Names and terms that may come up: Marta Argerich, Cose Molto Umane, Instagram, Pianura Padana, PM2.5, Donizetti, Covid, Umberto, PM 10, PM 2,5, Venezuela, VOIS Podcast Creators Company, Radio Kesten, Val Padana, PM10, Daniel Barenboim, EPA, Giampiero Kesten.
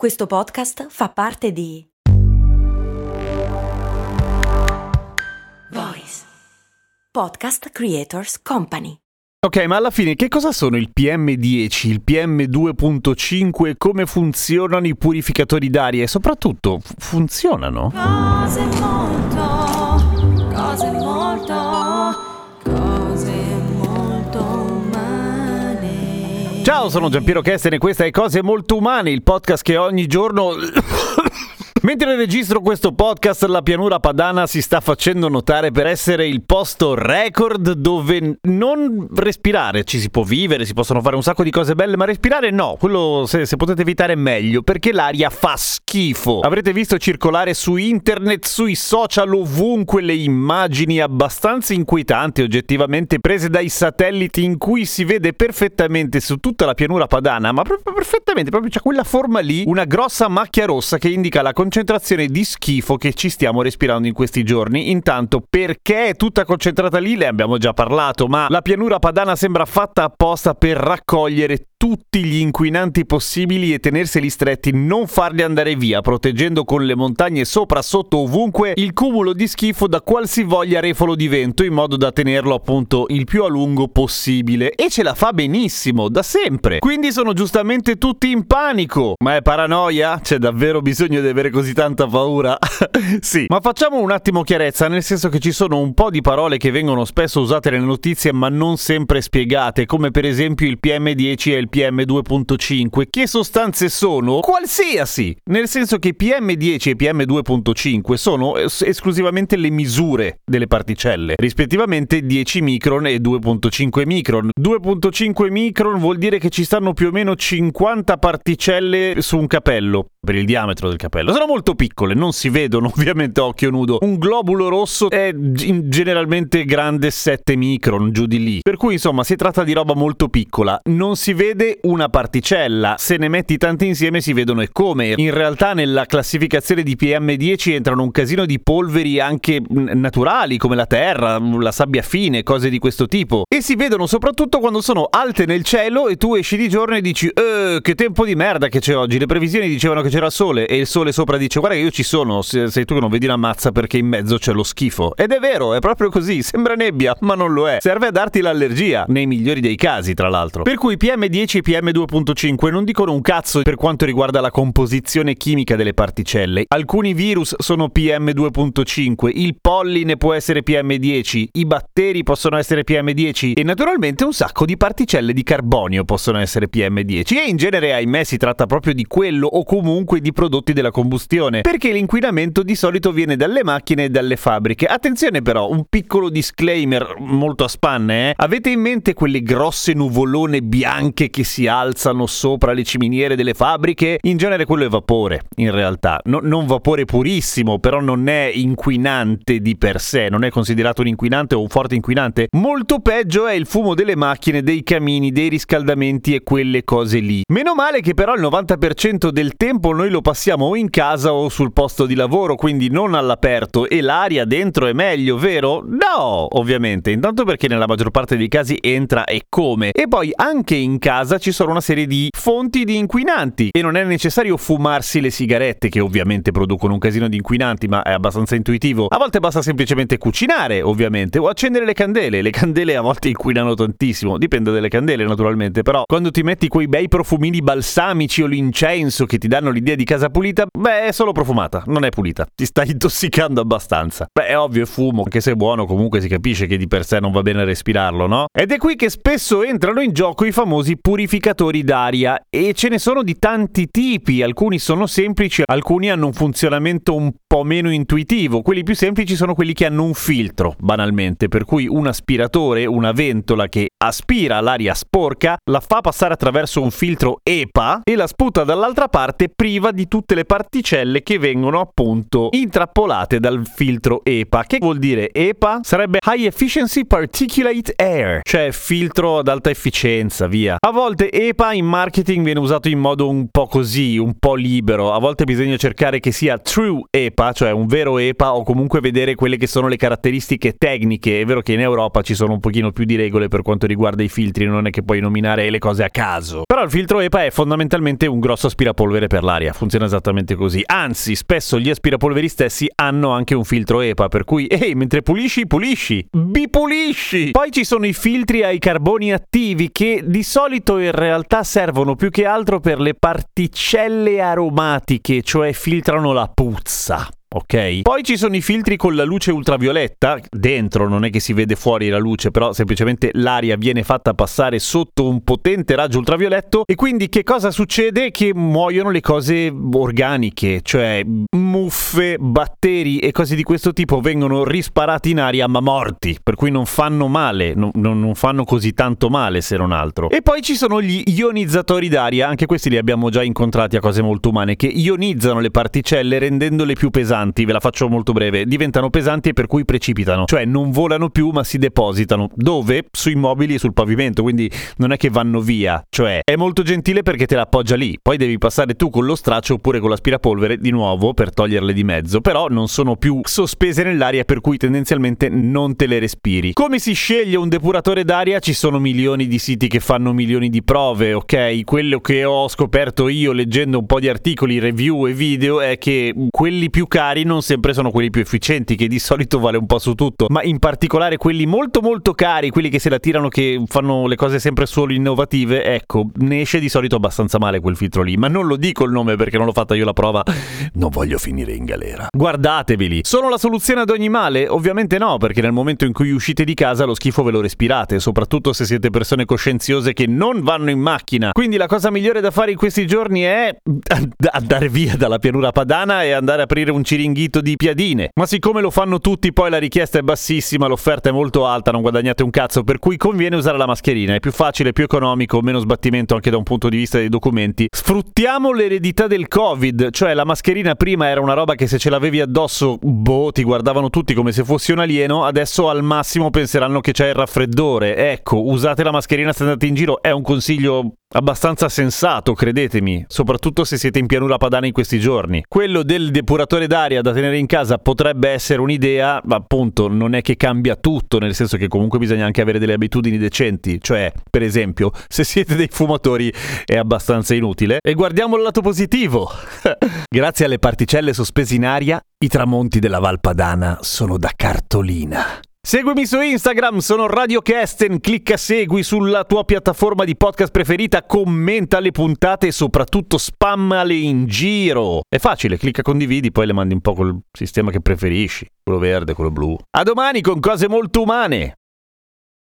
Questo podcast fa parte di VOIS Podcast Creators Company. Ok, ma alla fine che cosa sono il PM 10, il PM 2.5, come funzionano i purificatori d'aria e soprattutto funzionano? Ciao, sono Giampiero Kesten e questa è Cose Molto Umane, il podcast che ogni giorno... Mentre registro questo podcast, la Pianura Padana si sta facendo notare per essere il posto record dove non respirare, ci si può vivere, si possono fare un sacco di cose belle, ma respirare no, quello se potete evitare è meglio, perché l'aria fa schifo. Avrete visto circolare su internet, sui social, ovunque le immagini abbastanza inquietanti oggettivamente prese dai satelliti in cui si vede perfettamente su tutta la Pianura Padana, ma proprio perfettamente, proprio c'è quella forma lì, una grossa macchia rossa che indica la concentrazione di schifo che ci stiamo respirando in questi giorni. Intanto, perché è tutta concentrata lì? Le abbiamo già parlato, ma la Pianura Padana sembra fatta apposta per raccogliere tutti gli inquinanti possibili e tenerseli stretti, non farli andare via, proteggendo con le montagne sopra, sotto, ovunque il cumulo di schifo da qualsivoglia refolo di vento, in modo da tenerlo appunto il più a lungo possibile. E ce la fa benissimo, da sempre. Quindi sono giustamente tutti in panico. Ma è paranoia? C'è davvero bisogno di avere così tanta paura? Sì, ma facciamo un attimo chiarezza, nel senso che ci sono un po' di parole che vengono spesso usate nelle notizie ma non sempre spiegate, come per esempio il PM10 e il PM2.5, che sostanze sono qualsiasi, nel senso che PM10 e PM2.5 sono esclusivamente le misure delle particelle, rispettivamente 10 micron e 2.5 micron. 2.5 micron vuol dire che ci stanno più o meno 50 particelle su un capello, per il diametro del capello. Sono molto piccole, non si vedono ovviamente a occhio nudo. Un globulo rosso è generalmente grande 7 micron, giù di lì. Per cui insomma si tratta di roba molto piccola. Non si vede una particella. Se ne metti tanti insieme si vedono eccome. In realtà nella classificazione di PM10 entrano un casino di polveri anche naturali, come la terra, la sabbia fine, cose di questo tipo. E si vedono soprattutto quando sono alte nel cielo e tu esci di giorno e dici che tempo di merda che c'è oggi. Le previsioni dicevano che c'era sole e il sole sopra dice guarda che io ci sono, sei tu che non vedi la mazza perché in mezzo c'è lo schifo. Ed è vero, è proprio così, sembra nebbia ma non lo è, serve a darti l'allergia nei migliori dei casi, tra l'altro. Per cui PM10 e PM2.5 non dicono un cazzo per quanto riguarda la composizione chimica delle particelle. Alcuni virus sono PM2.5, il polline può essere PM10, i batteri possono essere PM10 e naturalmente un sacco di particelle di carbonio possono essere PM10 e in genere, ahimè, si tratta proprio di quello o comunque di prodotti della combustione, perché l'inquinamento di solito viene dalle macchine e dalle fabbriche. Attenzione però, un piccolo disclaimer molto a spanne, eh? Avete in mente quelle grosse nuvolone bianche che si alzano sopra le ciminiere delle fabbriche? In genere quello è vapore, in realtà. Non vapore purissimo, però non è inquinante di per sé, non è considerato un inquinante o un forte inquinante. Molto peggio è il fumo delle macchine, dei camini, dei riscaldamenti e quelle cose lì. Meno male che però il 90% del tempo noi lo passiamo o in casa o sul posto di lavoro, quindi non all'aperto, e l'aria dentro è meglio, vero? No, ovviamente, intanto perché nella maggior parte dei casi entra e come. E poi anche in casa ci sono una serie di fonti di inquinanti e non è necessario fumarsi le sigarette, che ovviamente producono un casino di inquinanti, ma è abbastanza intuitivo. A volte basta semplicemente cucinare, ovviamente, o accendere le candele. Le candele a volte inquinano tantissimo, dipende dalle candele naturalmente, però quando ti metti quei bei profumini balsamici o l'incenso che ti danno l'idea di casa pulita, beh, è solo profumata, non è pulita, ti stai intossicando abbastanza. Beh, è ovvio, è fumo, anche se è buono comunque si capisce che di per sé non va bene respirarlo, no? Ed è qui che spesso entrano in gioco i famosi purificatori d'aria, e ce ne sono di tanti tipi. Alcuni sono semplici, alcuni hanno un funzionamento un po' meno intuitivo. Quelli più semplici sono quelli che hanno un filtro, banalmente, per cui un aspiratore, una ventola che aspira l'aria sporca, la fa passare attraverso un filtro EPA e la sputa dall'altra parte priva di tutte le particelle che vengono appunto intrappolate dal filtro EPA. Che vuol dire EPA? Sarebbe High Efficiency Particulate Air, cioè filtro ad alta efficienza, via. A volte EPA in marketing viene usato in modo un po' così, un po' libero. A volte bisogna cercare che sia true EPA, cioè un vero EPA, o comunque vedere quelle che sono le caratteristiche tecniche. È vero che in Europa ci sono un pochino più di regole per quanto riguarda i filtri, non è che puoi nominare le cose a caso. Però il filtro EPA è fondamentalmente un grosso aspirapolvere per l'aria, funziona esattamente così. Anzi, spesso gli aspirapolveri stessi hanno anche un filtro EPA, per cui mentre pulisci, bipulisci. Poi ci sono i filtri ai carboni attivi, che di solito in realtà servono più che altro per le particelle aromatiche, cioè filtrano la puzza. Ok? Poi ci sono i filtri con la luce ultravioletta, dentro non è che si vede fuori la luce, però semplicemente l'aria viene fatta passare sotto un potente raggio ultravioletto e quindi che cosa succede? Che muoiono le cose organiche, cioè muffe, batteri e cose di questo tipo vengono risparati in aria ma morti, per cui non fanno male, non fanno così tanto male se non altro. E poi ci sono gli ionizzatori d'aria, anche questi li abbiamo già incontrati a Cose Molto Umane, che ionizzano le particelle rendendole più pesanti. Ve la faccio molto breve, diventano pesanti e per cui precipitano, cioè non volano più ma si depositano, dove? Sui mobili e sul pavimento, quindi non è che vanno via, cioè è molto gentile perché te la appoggia lì, poi devi passare tu con lo straccio oppure con l'aspirapolvere di nuovo per toglierle di mezzo, però non sono più sospese nell'aria per cui tendenzialmente non te le respiri. Come si sceglie un depuratore d'aria? Ci sono milioni di siti che fanno milioni di prove, ok? Quello che ho scoperto io leggendo un po' di articoli, review e video è che quelli più cari non sempre sono quelli più efficienti, che di solito vale un po' su tutto, ma in particolare quelli molto molto cari, quelli che se la tirano, che fanno le cose sempre solo innovative, ecco, ne esce di solito abbastanza male quel filtro lì, ma non lo dico il nome perché non l'ho fatta io la prova, non voglio finire in galera. Guardateveli. Sono la soluzione ad ogni male? Ovviamente no, perché nel momento in cui uscite di casa lo schifo ve lo respirate, soprattutto se siete persone coscienziose che non vanno in macchina. Quindi la cosa migliore da fare in questi giorni è andare via dalla pianura padana e andare a aprire un ringhito di piadine, ma siccome lo fanno tutti poi la richiesta è bassissima, l'offerta è molto alta, non guadagnate un cazzo, per cui conviene usare la mascherina, è più facile, più economico, meno sbattimento anche da un punto di vista dei documenti. Sfruttiamo l'eredità del Covid, cioè la mascherina prima era una roba che se ce l'avevi addosso, ti guardavano tutti come se fossi un alieno, adesso al massimo penseranno che c'è il raffreddore. Ecco, usate la mascherina se andate in giro, è un consiglio abbastanza sensato, credetemi, soprattutto se siete in pianura padana in questi giorni. Quello del depuratore d'aria da tenere in casa potrebbe essere un'idea, ma appunto non è che cambia tutto, nel senso che comunque bisogna anche avere delle abitudini decenti, cioè per esempio se siete dei fumatori è abbastanza inutile. E guardiamo il lato positivo. Grazie alle particelle sospese in aria i tramonti della Val Padana sono da cartolina. Seguimi su Instagram, sono Radio Kesten, clicca segui sulla tua piattaforma di podcast preferita, commenta le puntate e soprattutto spammale in giro. È facile, clicca condividi, poi le mandi un po' col sistema che preferisci, quello verde, quello blu. A domani con Cose Molto Umane!